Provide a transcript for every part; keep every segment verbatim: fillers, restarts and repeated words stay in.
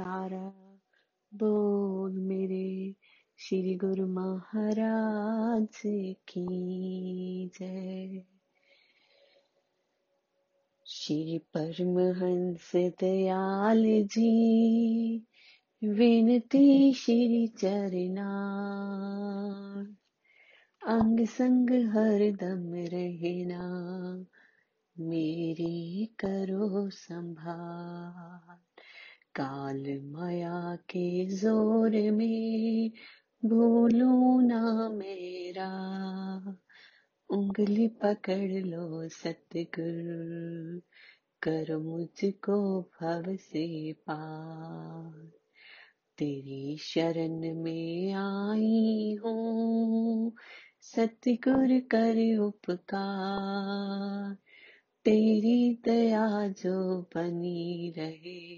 सारा बोल मेरे श्री गुरु महाराज की जय। श्री परमहंस दयाल जी विनती श्री चरना, अंग संग हर दम रहना, मेरी करो संभाल। काल माया के जोर में भूलू ना मेरा, उंगली पकड़ लो सतगुरु, करो मुझको भव से पार। तेरी शरण में आई हूँ सतगुरु कर उपकार, तेरी दया जो बनी रहे,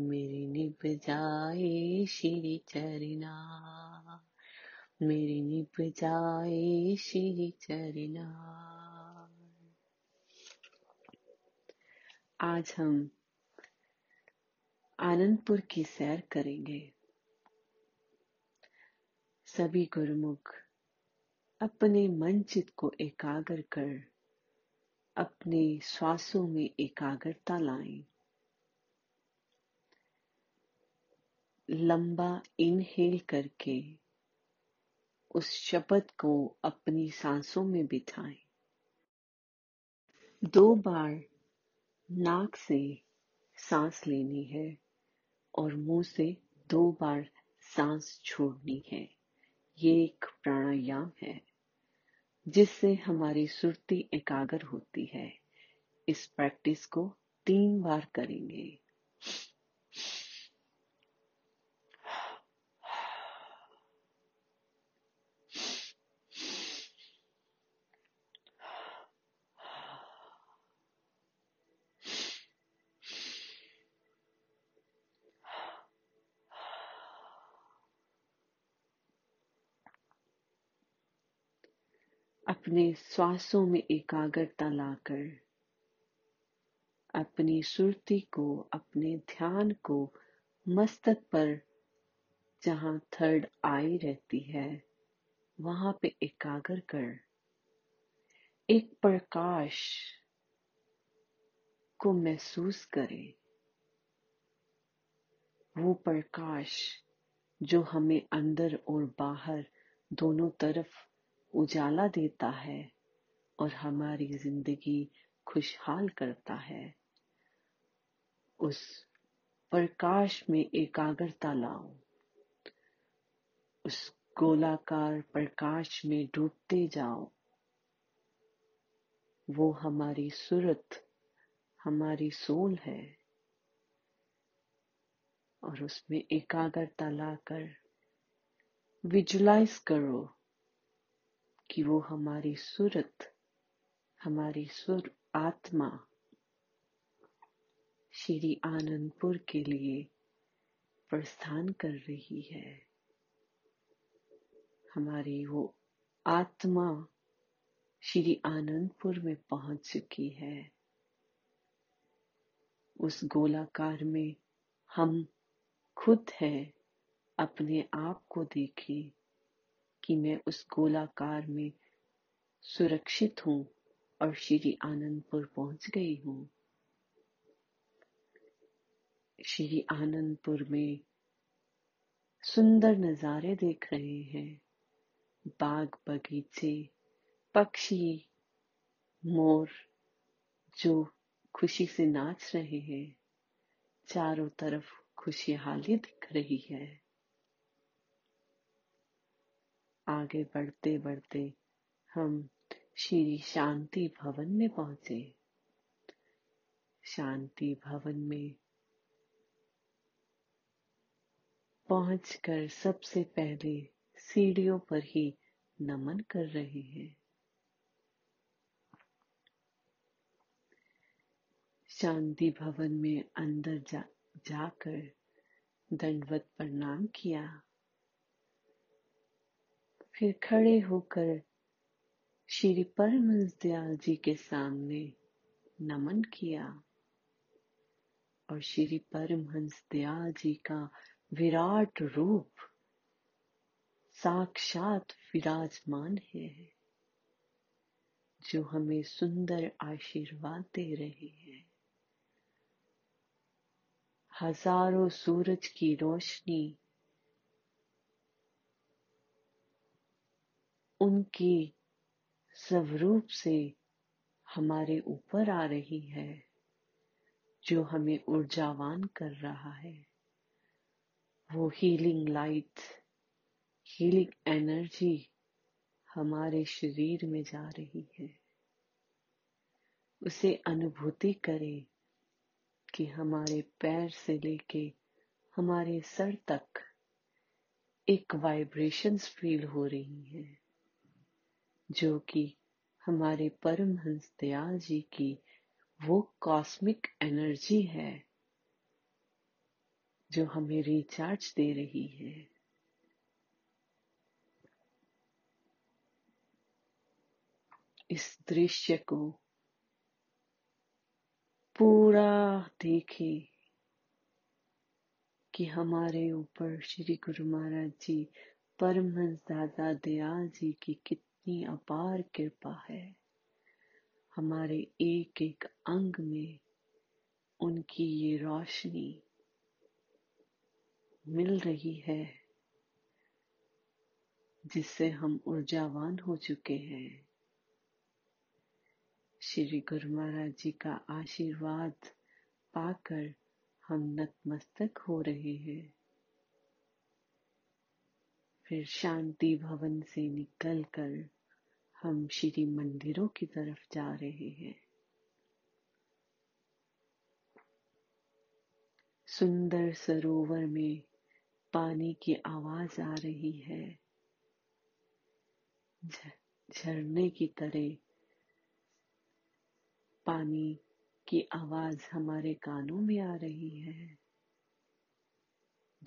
मेरी निभ जाए श्री चरना, मेरी निभ जाए श्री चरना। आज हम आनंदपुर की सैर करेंगे। सभी गुरुमुख अपने मन चित को एकाग्र कर अपने श्वासों में एकाग्रता लाएं। लंबा इनहेल करके उस शब्द को अपनी सांसों में बिठाएं। दो बार नाक से सांस लेनी है और मुंह से दो बार सांस छोड़नी है। ये एक प्राणायाम है जिससे हमारी सुरती एकाग्र होती है। इस प्रैक्टिस को तीन बार करेंगे। अपने श्वासों में एकाग्रता लाकर अपनी सुरती को, अपने ध्यान को मस्तक पर जहां थर्ड आई रहती है वहां पे एकाग्र कर। एक प्रकाश को महसूस करें, वो प्रकाश जो हमें अंदर और बाहर दोनों तरफ उजाला देता है और हमारी जिंदगी खुशहाल करता है। उस प्रकाश में एकाग्रता लाओ। उस गोलाकार प्रकाश में डूबते जाओ। वो हमारी सुरत, हमारी सोल है। और उसमें एकाग्रता लाकर विजुलाइज करो कि वो हमारी सुरत, हमारी सुर आत्मा श्री आनंदपुर के लिए प्रस्थान कर रही है। हमारी वो आत्मा श्री आनंदपुर में पहुंच चुकी है। उस गोलाकार में हम खुद हैं। अपने आप को देखें कि मैं उस गोलाकार में सुरक्षित हूँ और श्री आनंदपुर पहुंच गई हूँ। श्री आनंदपुर में सुंदर नजारे देख रहे हैं, बाग बगीचे, पक्षी, मोर जो खुशी से नाच रहे हैं। चारों तरफ खुशहाली दिख रही है। आगे बढ़ते बढ़ते हम श्री शांति भवन में पहुंचे। शांति भवन में पहुंचकर सबसे पहले सीढ़ियों पर ही नमन कर रहे हैं। शांति भवन में अंदर जा जाकर दंडवत प्रणाम किया। फिर खड़े होकर श्री परमहंस दयाल जी के सामने नमन किया और श्री परमहंस दयाल जी का विराट रूप साक्षात विराजमान है, जो हमें सुंदर आशीर्वाद दे रहे हैं। हजारों सूरज की रोशनी उनकी स्वरूप से हमारे ऊपर आ रही है, जो हमें ऊर्जावान कर रहा है। वो हीलिंग लाइट, हीलिंग एनर्जी हमारे शरीर में जा रही है। उसे अनुभूति करें कि हमारे पैर से लेके हमारे सर तक एक वाइब्रेशंस फील हो रही है, जो कि हमारे परमहंस दयाल जी की वो कॉस्मिक एनर्जी है, जो हमें रिचार्ज दे रही है। इस दृश्य को पूरा देखें कि हमारे ऊपर श्री गुरु महाराज जी परमहंस दादा दयाल जी की कितनी अपार कृपा है। हमारे एक एक अंग में उनकी ये रोशनी मिल रही है, जिससे हम ऊर्जावान हो चुके हैं। श्री गुरु महाराज जी का आशीर्वाद पाकर हम नतमस्तक हो रहे हैं। फिर शांति भवन से निकलकर हम श्री मंदिरों की तरफ जा रहे हैं। सुंदर सरोवर में पानी की आवाज आ रही है। झरने की तरह पानी की आवाज हमारे कानों में आ रही है,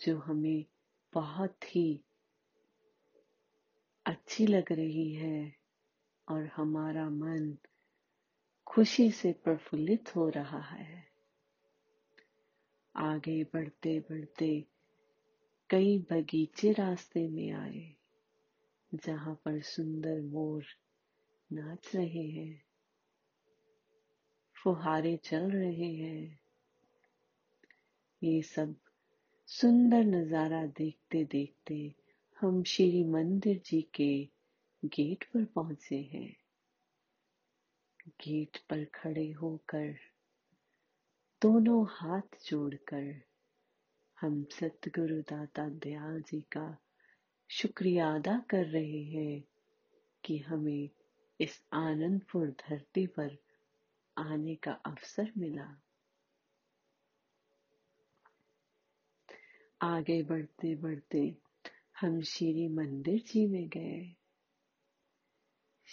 जो हमें बहुत ही अच्छी लग रही है और हमारा मन खुशी से प्रफुल्लित हो रहा है। आगे बढ़ते बढ़ते कई बगीचे रास्ते में आए, जहाँ पर सुंदर मोर नाच रहे हैं, फुहारे चल रहे हैं। ये सब सुंदर नजारा देखते देखते हम श्री मंदिर जी के गेट पर पहुंचे हैं। गेट पर खड़े होकर दोनों हाथ जोड़कर हम सतगुरु दाता दयाल जी का शुक्रिया अदा कर रहे हैं कि हमें इस आनंदपुर धरती पर आने का अवसर मिला। आगे बढ़ते बढ़ते हम श्री मंदिर जी में गए।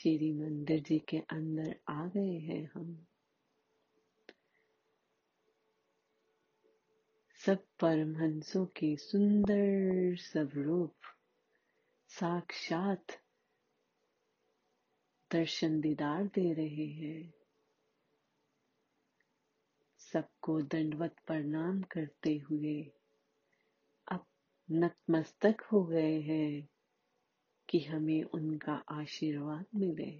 श्री मंदिर जी के अंदर आ गए हैं हम। सब परमहंसों के सुंदर स्वरूप साक्षात दर्शन दीदार दे रहे हैं। सबको दंडवत प्रणाम करते हुए अब नतमस्तक हो गए हैं कि हमें उनका आशीर्वाद मिले।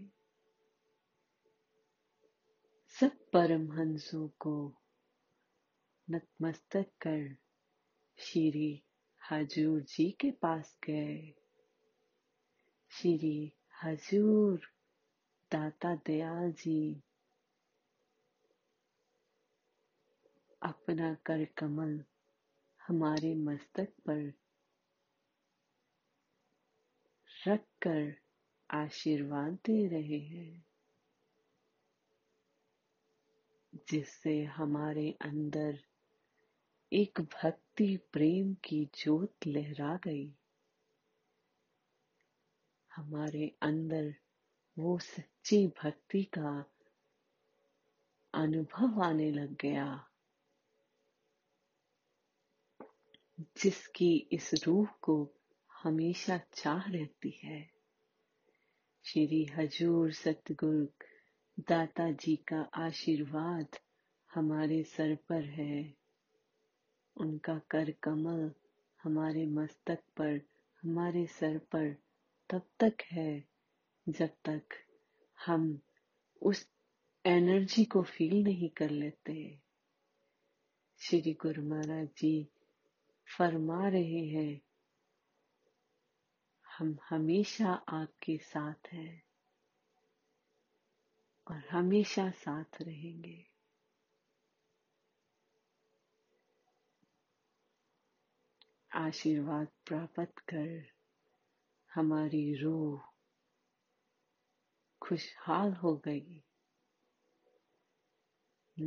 सब परमहंसों को नतमस्तक कर श्री हजूर जी के पास गए। श्री हजूर दाता दयाल जी अपना कर कमल हमारे मस्तक पर रख कर आशीर्वाद दे रहे हैं, जिससे हमारे अंदर एक भक्ति प्रेम की ज्योत लहरा गई। हमारे अंदर वो सच्ची भक्ति का अनुभव आने लग गया, जिसकी इस रूह को हमेशा चाह रहती है। श्री हजूर सतगुरु दाता जी का आशीर्वाद हमारे सर पर है, उनका कर कमल हमारे मस्तक पर, हमारे सर पर तब तक है जब तक हम उस एनर्जी को फील नहीं कर लेते। श्री गुरु महाराज जी फरमा रहे हैं, हम हमेशा आपके साथ हैं और हमेशा साथ रहेंगे। आशीर्वाद प्राप्त कर हमारी रूह खुशहाल हो गई।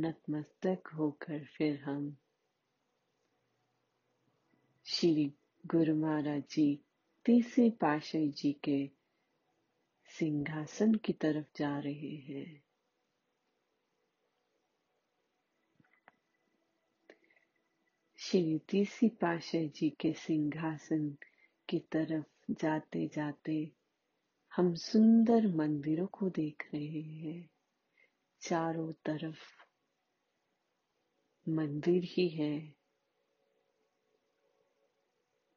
नतमस्तक होकर फिर हम श्री गुरु महाराज जी तीसरे पातशाही जी के सिंहासन की तरफ जा रहे हैं। श्री तीसरे पातशाही जी के सिंहासन की तरफ जाते जाते हम सुंदर मंदिरों को देख रहे हैं। चारों तरफ मंदिर ही है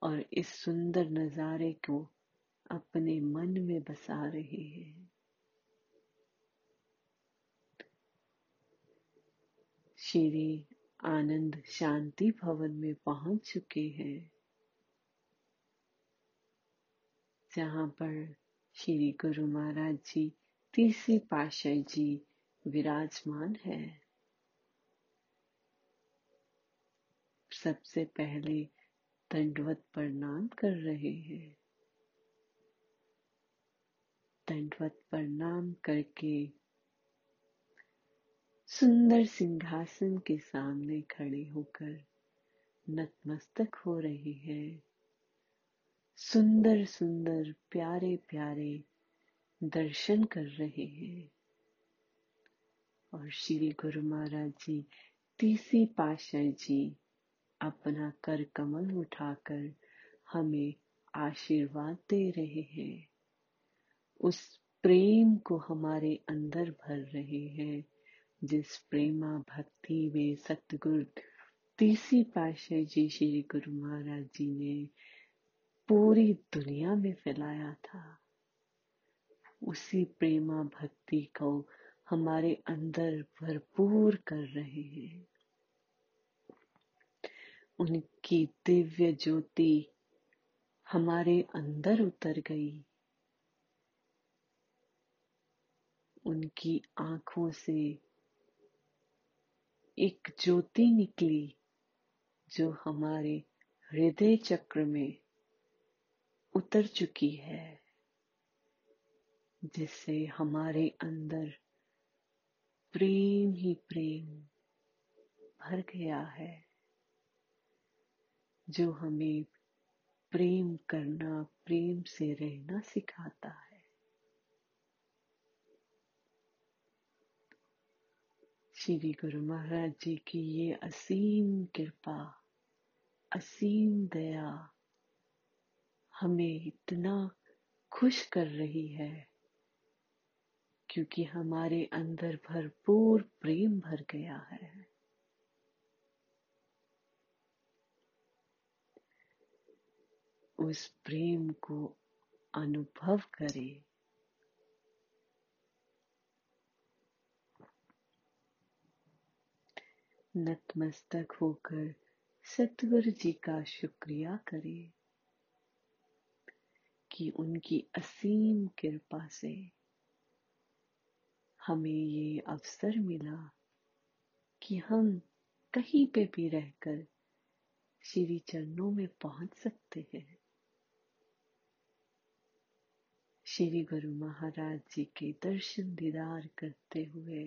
और इस सुंदर नजारे को अपने मन में बसा रहे हैं। श्री आनंद शांति भवन में पहुंच चुके हैं, जहां पर श्री गुरु महाराज जी तीसरे पातशाही जी विराजमान है। सबसे पहले दंडवत प्रणाम कर रहे हैं। दंडवत प्रणाम करके सुंदर सिंहासन के सामने खड़े होकर नतमस्तक हो रहे हैं। सुंदर सुंदर प्यारे प्यारे दर्शन कर रहे हैं और श्री गुरु महाराज जी तीसरे पातशाही जी अपना कर कमल उठाकर हमें आशीर्वाद दे रहे हैं। उस प्रेम को हमारे अंदर भर रहे हैं, जिस प्रेमा भक्ति में सतगुरु तीसरे पातशाही जी श्री गुरु महाराज जी ने पूरी दुनिया में फैलाया था। उसी प्रेमा भक्ति को हमारे अंदर भरपूर कर रहे हैं। उनकी दिव्य ज्योति हमारे अंदर उतर गई। उनकी आंखों से एक ज्योति निकली जो हमारे हृदय चक्र में उतर चुकी है, जिससे हमारे अंदर प्रेम ही प्रेम भर गया है, जो हमें प्रेम करना, प्रेम से रहना सिखाता है। श्री गुरु महाराज जी की ये असीम कृपा, असीम दया हमें इतना खुश कर रही है, क्योंकि हमारे अंदर भरपूर प्रेम भर गया है। उस प्रेम को अनुभव करें। नतमस्तक होकर सतगुरु जी का शुक्रिया करें कि उनकी असीम कृपा से हमें ये अवसर मिला कि हम कहीं पे भी रहकर श्री चरणों में पहुंच सकते हैं। श्री गुरु महाराज जी के दर्शन दीदार करते हुए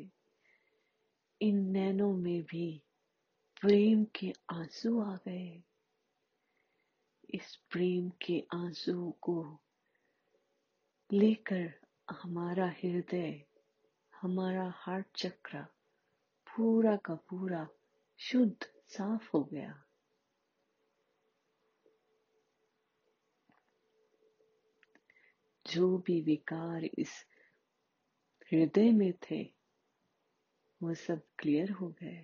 इन नैनों में भी प्रेम के आंसू आ गए। इस प्रेम के आंसू को लेकर हमारा हृदय, हमारा हार्ट चक्र पूरा का पूरा शुद्ध साफ हो गया। जो भी विकार इस हृदय में थे वो सब क्लियर हो गए।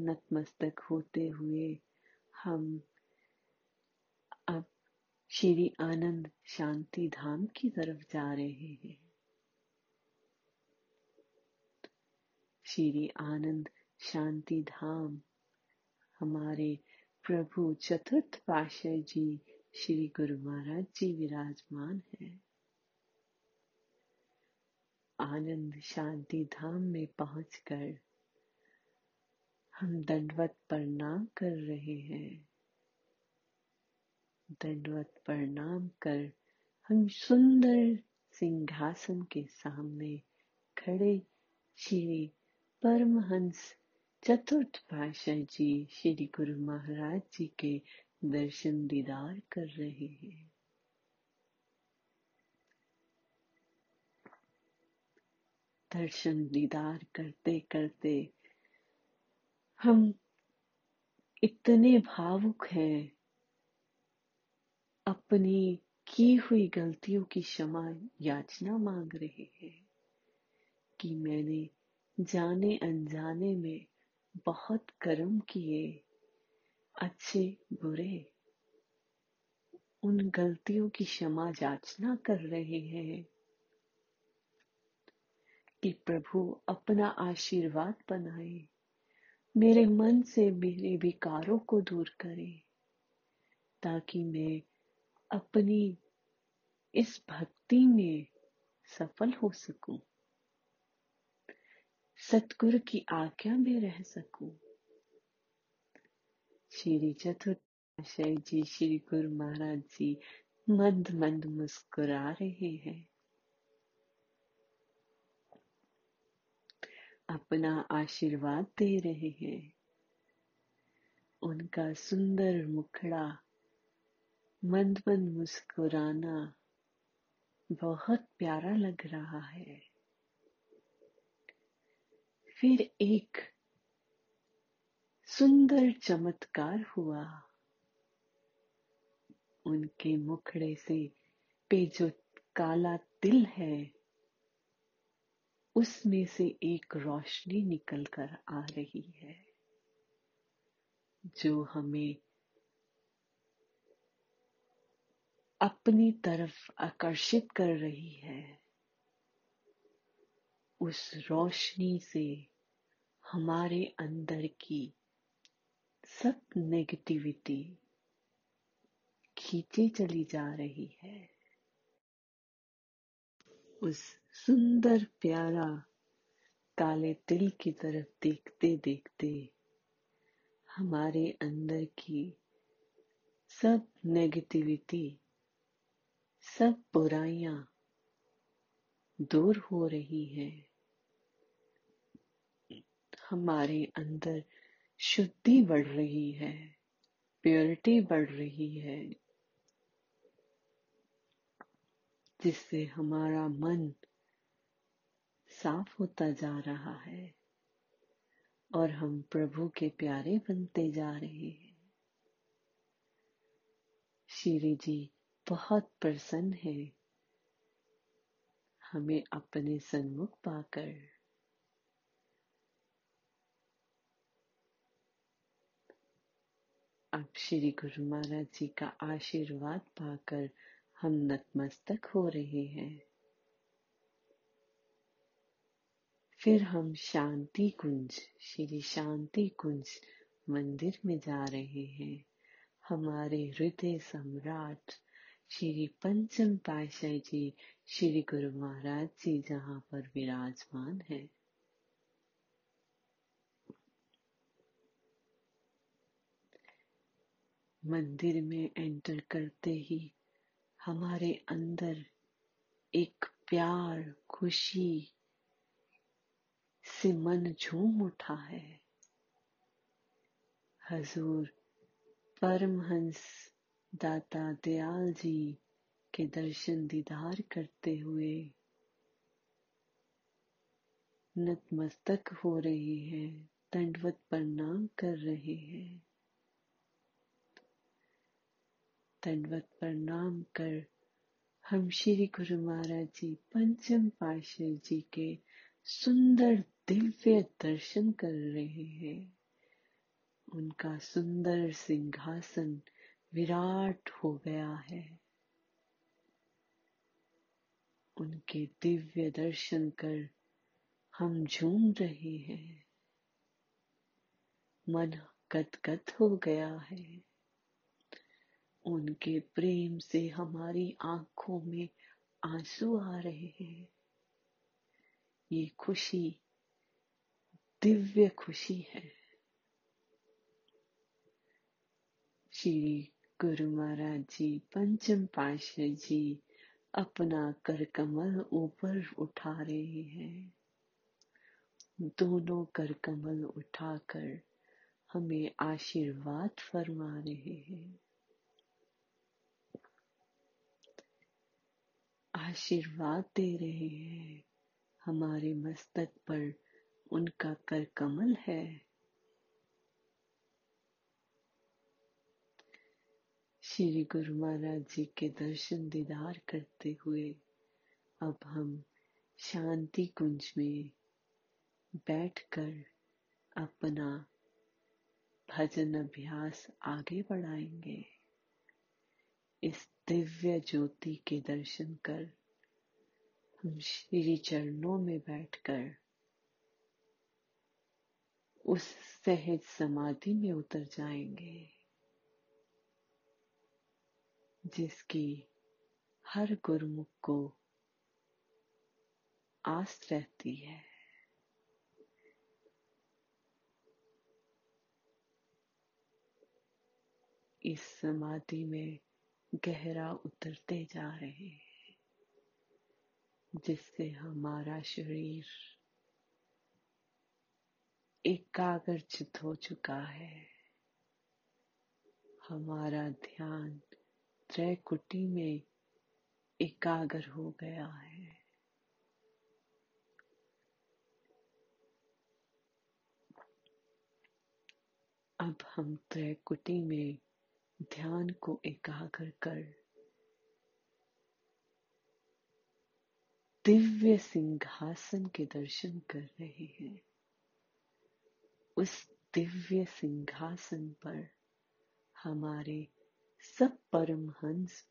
नतमस्तक होते हुए हम अब श्री आनंद शांति धाम की तरफ जा रहे हैं। श्री आनंद शांति धाम हमारे प्रभु चतुर्थ पातशाह जी श्री गुरु महाराज जी विराजमान हैं। आनंद शांति धाम में पहुंचकर हम दंडवत प्रणाम कर रहे हैं। दंडवत प्रणाम कर हम सुंदर सिंहासन के सामने खड़े श्री परमहंस चतुर्थ पातशाह जी श्री गुरु महाराज जी के दर्शन दीदार कर रहे हैं। दर्शन दीदार करते करते हम इतने भावुक हैं, अपनी की हुई गलतियों की क्षमा याचना मांग रहे हैं कि मैंने जाने अनजाने में बहुत कर्म किए, अच्छे बुरे, उन गलतियों की क्षमा याचना कर रहे हैं कि प्रभु अपना आशीर्वाद बनाए, मेरे मन से मेरे विकारों को दूर करे, ताकि मैं अपनी इस भक्ति में सफल हो सकूं, सतगुरु की आज्ञा में रह सकूं। श्री चतुर्थ पातशाह जी श्री गुरु महाराज जी मंद मंद मुस्कुरा रहे हैं। अपना आशीर्वाद दे रहे हैं। उनका सुंदर मुखड़ा, मंद मंद मुस्कुराना बहुत प्यारा लग रहा है। फिर एक सुंदर चमत्कार हुआ। उनके मुखड़े से पे जो काला तिल है, उसमें से एक रोशनी निकल कर आ रही है, जो हमें अपनी तरफ आकर्षित कर रही है। उस रोशनी से हमारे अंदर की सब नेगेटिविटी खींची चली जा रही है। उस सुंदर प्यारा काले तिल की तरफ देखते देखते हमारे अंदर की सब नेगेटिविटी, सब बुराइयां दूर हो रही हैं। हमारे अंदर शुद्धि बढ़ रही है, प्योरिटी बढ़ रही है, जिससे हमारा मन साफ होता जा रहा है और हम प्रभु के प्यारे बनते जा रहे हैं। श्री जी बहुत प्रसन्न है हमें अपने सन्मुख पाकर। अब श्री गुरु महाराज जी का आशीर्वाद पाकर हम नतमस्तक हो रहे हैं। फिर हम शांति कुंज, श्री शांति कुंज मंदिर में जा रहे हैं। हमारे हृदय सम्राट श्री पंचम पातशाह जी श्री गुरु महाराज जी जहाँ पर विराजमान है। मंदिर में एंटर करते ही हमारे अंदर एक प्यार, खुशी से मन झूम उठा है। हजूर परमहंस दाता दयाल जी के दर्शन दीदार करते हुए नतमस्तक हो रहे हैं, दंडवत प्रणाम कर रहे हैं। दंडवत प्रणाम कर हम श्री गुरु महाराज जी पंचम पातशाह जी के सुंदर दिव्य दर्शन कर रहे हैं। उनका सुंदर सिंहासन विराट हो गया है। उनके दिव्य दर्शन कर हम झूम रहे हैं। मन गदगद हो गया है। उनके प्रेम से हमारी आंखों में आंसू आ रहे हैं। ये खुशी दिव्य खुशी है। श्री गुरु महाराज जी, पंचम पातशाह जी अपना करकमल ऊपर उठा रहे हैं। दोनों करकमल उठाकर हमें आशीर्वाद फरमा रहे हैं, आशीर्वाद दे रहे हैं। हमारे मस्तक पर उनका करकमल है। श्री गुरु महाराज जी के दर्शन दीदार करते हुए अब हम शांति कुंज में बैठकर अपना भजन अभ्यास आगे बढ़ाएंगे। इस दिव्य ज्योति के दर्शन कर हम श्री चरणों में बैठकर उस सहज समाधि में उतर जाएंगे जिसकी हर गुरुमुख को आस रहती है। इस समाधि में गहरा उतरते जा रहे हैं, जिससे हमारा शरीर एकाग्रचित हो चुका है। हमारा ध्यान त्रैकुटी में एकाग्र हो गया है। अब हम त्रैकुटी में ध्यान को एकाग्र कर दिव्य सिंहासन के दर्शन कर रहे हैं। उस दिव्य सिंहासन पर हमारे सब परमहंस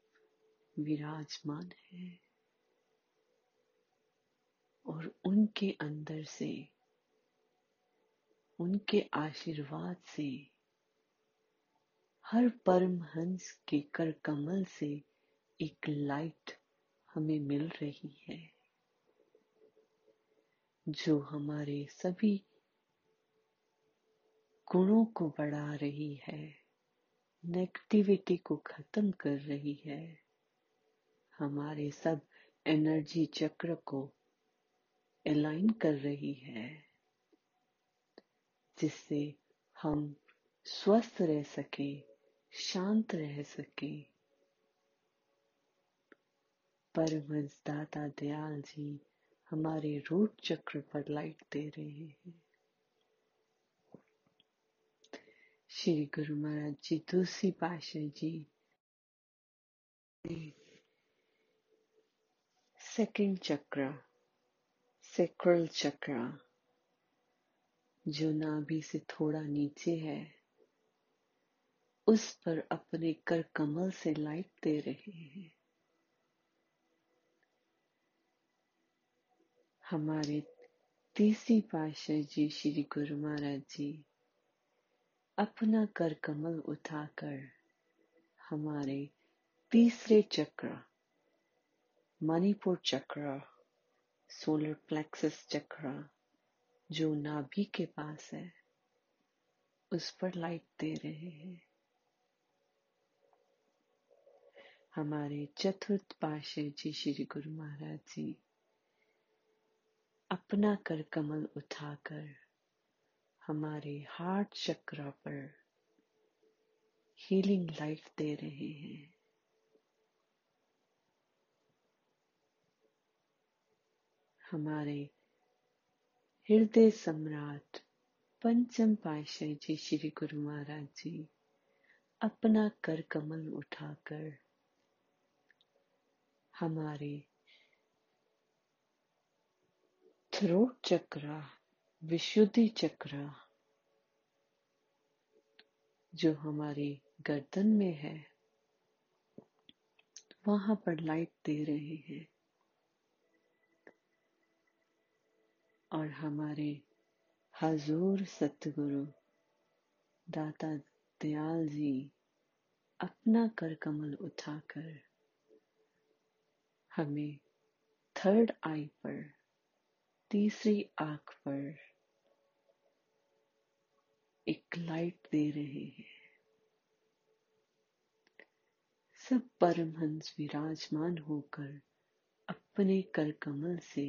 विराजमान हैं और उनके अंदर से, उनके आशीर्वाद से, हर परमहंस के कर कमल से एक लाइट हमें मिल रही है, जो हमारे सभी गुणों को बढ़ा रही है, नेगेटिविटी को खत्म कर रही है, हमारे सब एनर्जी चक्र को अलाइन कर रही है, जिससे हम स्वस्थ रह सके, शांत रह सके। परमहंस दाता दयाल जी हमारे रूट चक्र पर लाइट दे रहे हैं। श्री गुरु महाराज जी, तुलसी पातशाह जी, सेकंड चक्र, सैक्रल चक्र, जो नाभि से थोड़ा नीचे है, उस पर अपने कर कमल से लाइट दे रहे हैं। हमारे तीसरी पातशाह जी श्री गुरु महाराज जी अपना कर कमल उठाकर हमारे तीसरे चक्र, मणिपुर चक्र, सोलर प्लेक्सस चक्र, जो नाभि के पास है, उस पर लाइट दे रहे हैं। हमारे चतुर्थ पातशाह जी श्री गुरु महाराज जी अपना कर कमल उठाकर हमारे हार्ट चक्र पर हीलिंग लाइट दे रहे हैं। हमारे हृदय सम्राट पंचम पातशाह जी श्री गुरु महाराज जी अपना कर कमल उठाकर हमारे थ्रोट चक्र, विशुद्धि चक्र, जो हमारी गर्दन में है वहां पर लाइट दे रहे हैं और हमारे हजूर सतगुरु दाता दयाल जी अपना कर कमल उठाकर हमें थर्ड आई पर, तीसरी आंख पर एक लाइट दे रहे हैं। सब परमहंस विराजमान होकर अपने कर कमल से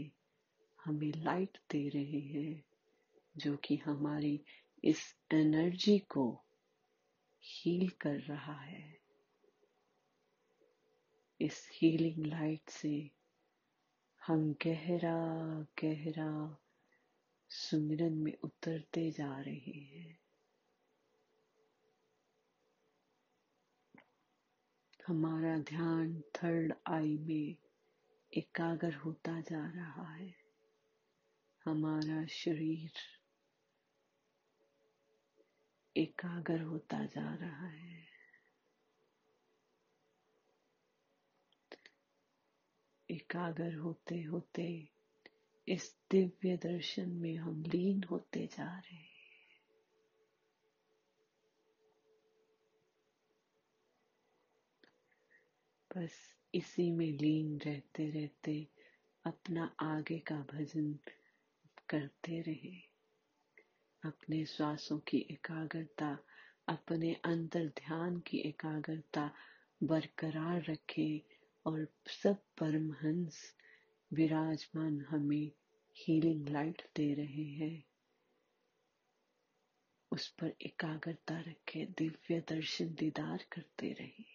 हमें लाइट दे रहे हैं, जो कि हमारी इस एनर्जी को हील कर रहा है। इस हीलिंग लाइट से हम गहरा गहरा सुमिरन में उतरते जा रहे हैं। हमारा ध्यान थर्ड आई में एकाग्र होता जा रहा है। हमारा शरीर एकाग्र होता जा रहा है। एकाग्र होते होते इस दिव्य दर्शन में हम लीन होते जा रहे हैं। बस इसी में लीन रहते रहते अपना आगे का भजन करते रहे। अपने श्वासों की एकाग्रता, अपने अंतर ध्यान की एकाग्रता बरकरार रखें और सब परमहंस विराजमान हमें हीलिंग लाइट दे रहे हैं, उस पर एकाग्रता रखे, दिव्य दर्शन दीदार करते रहे।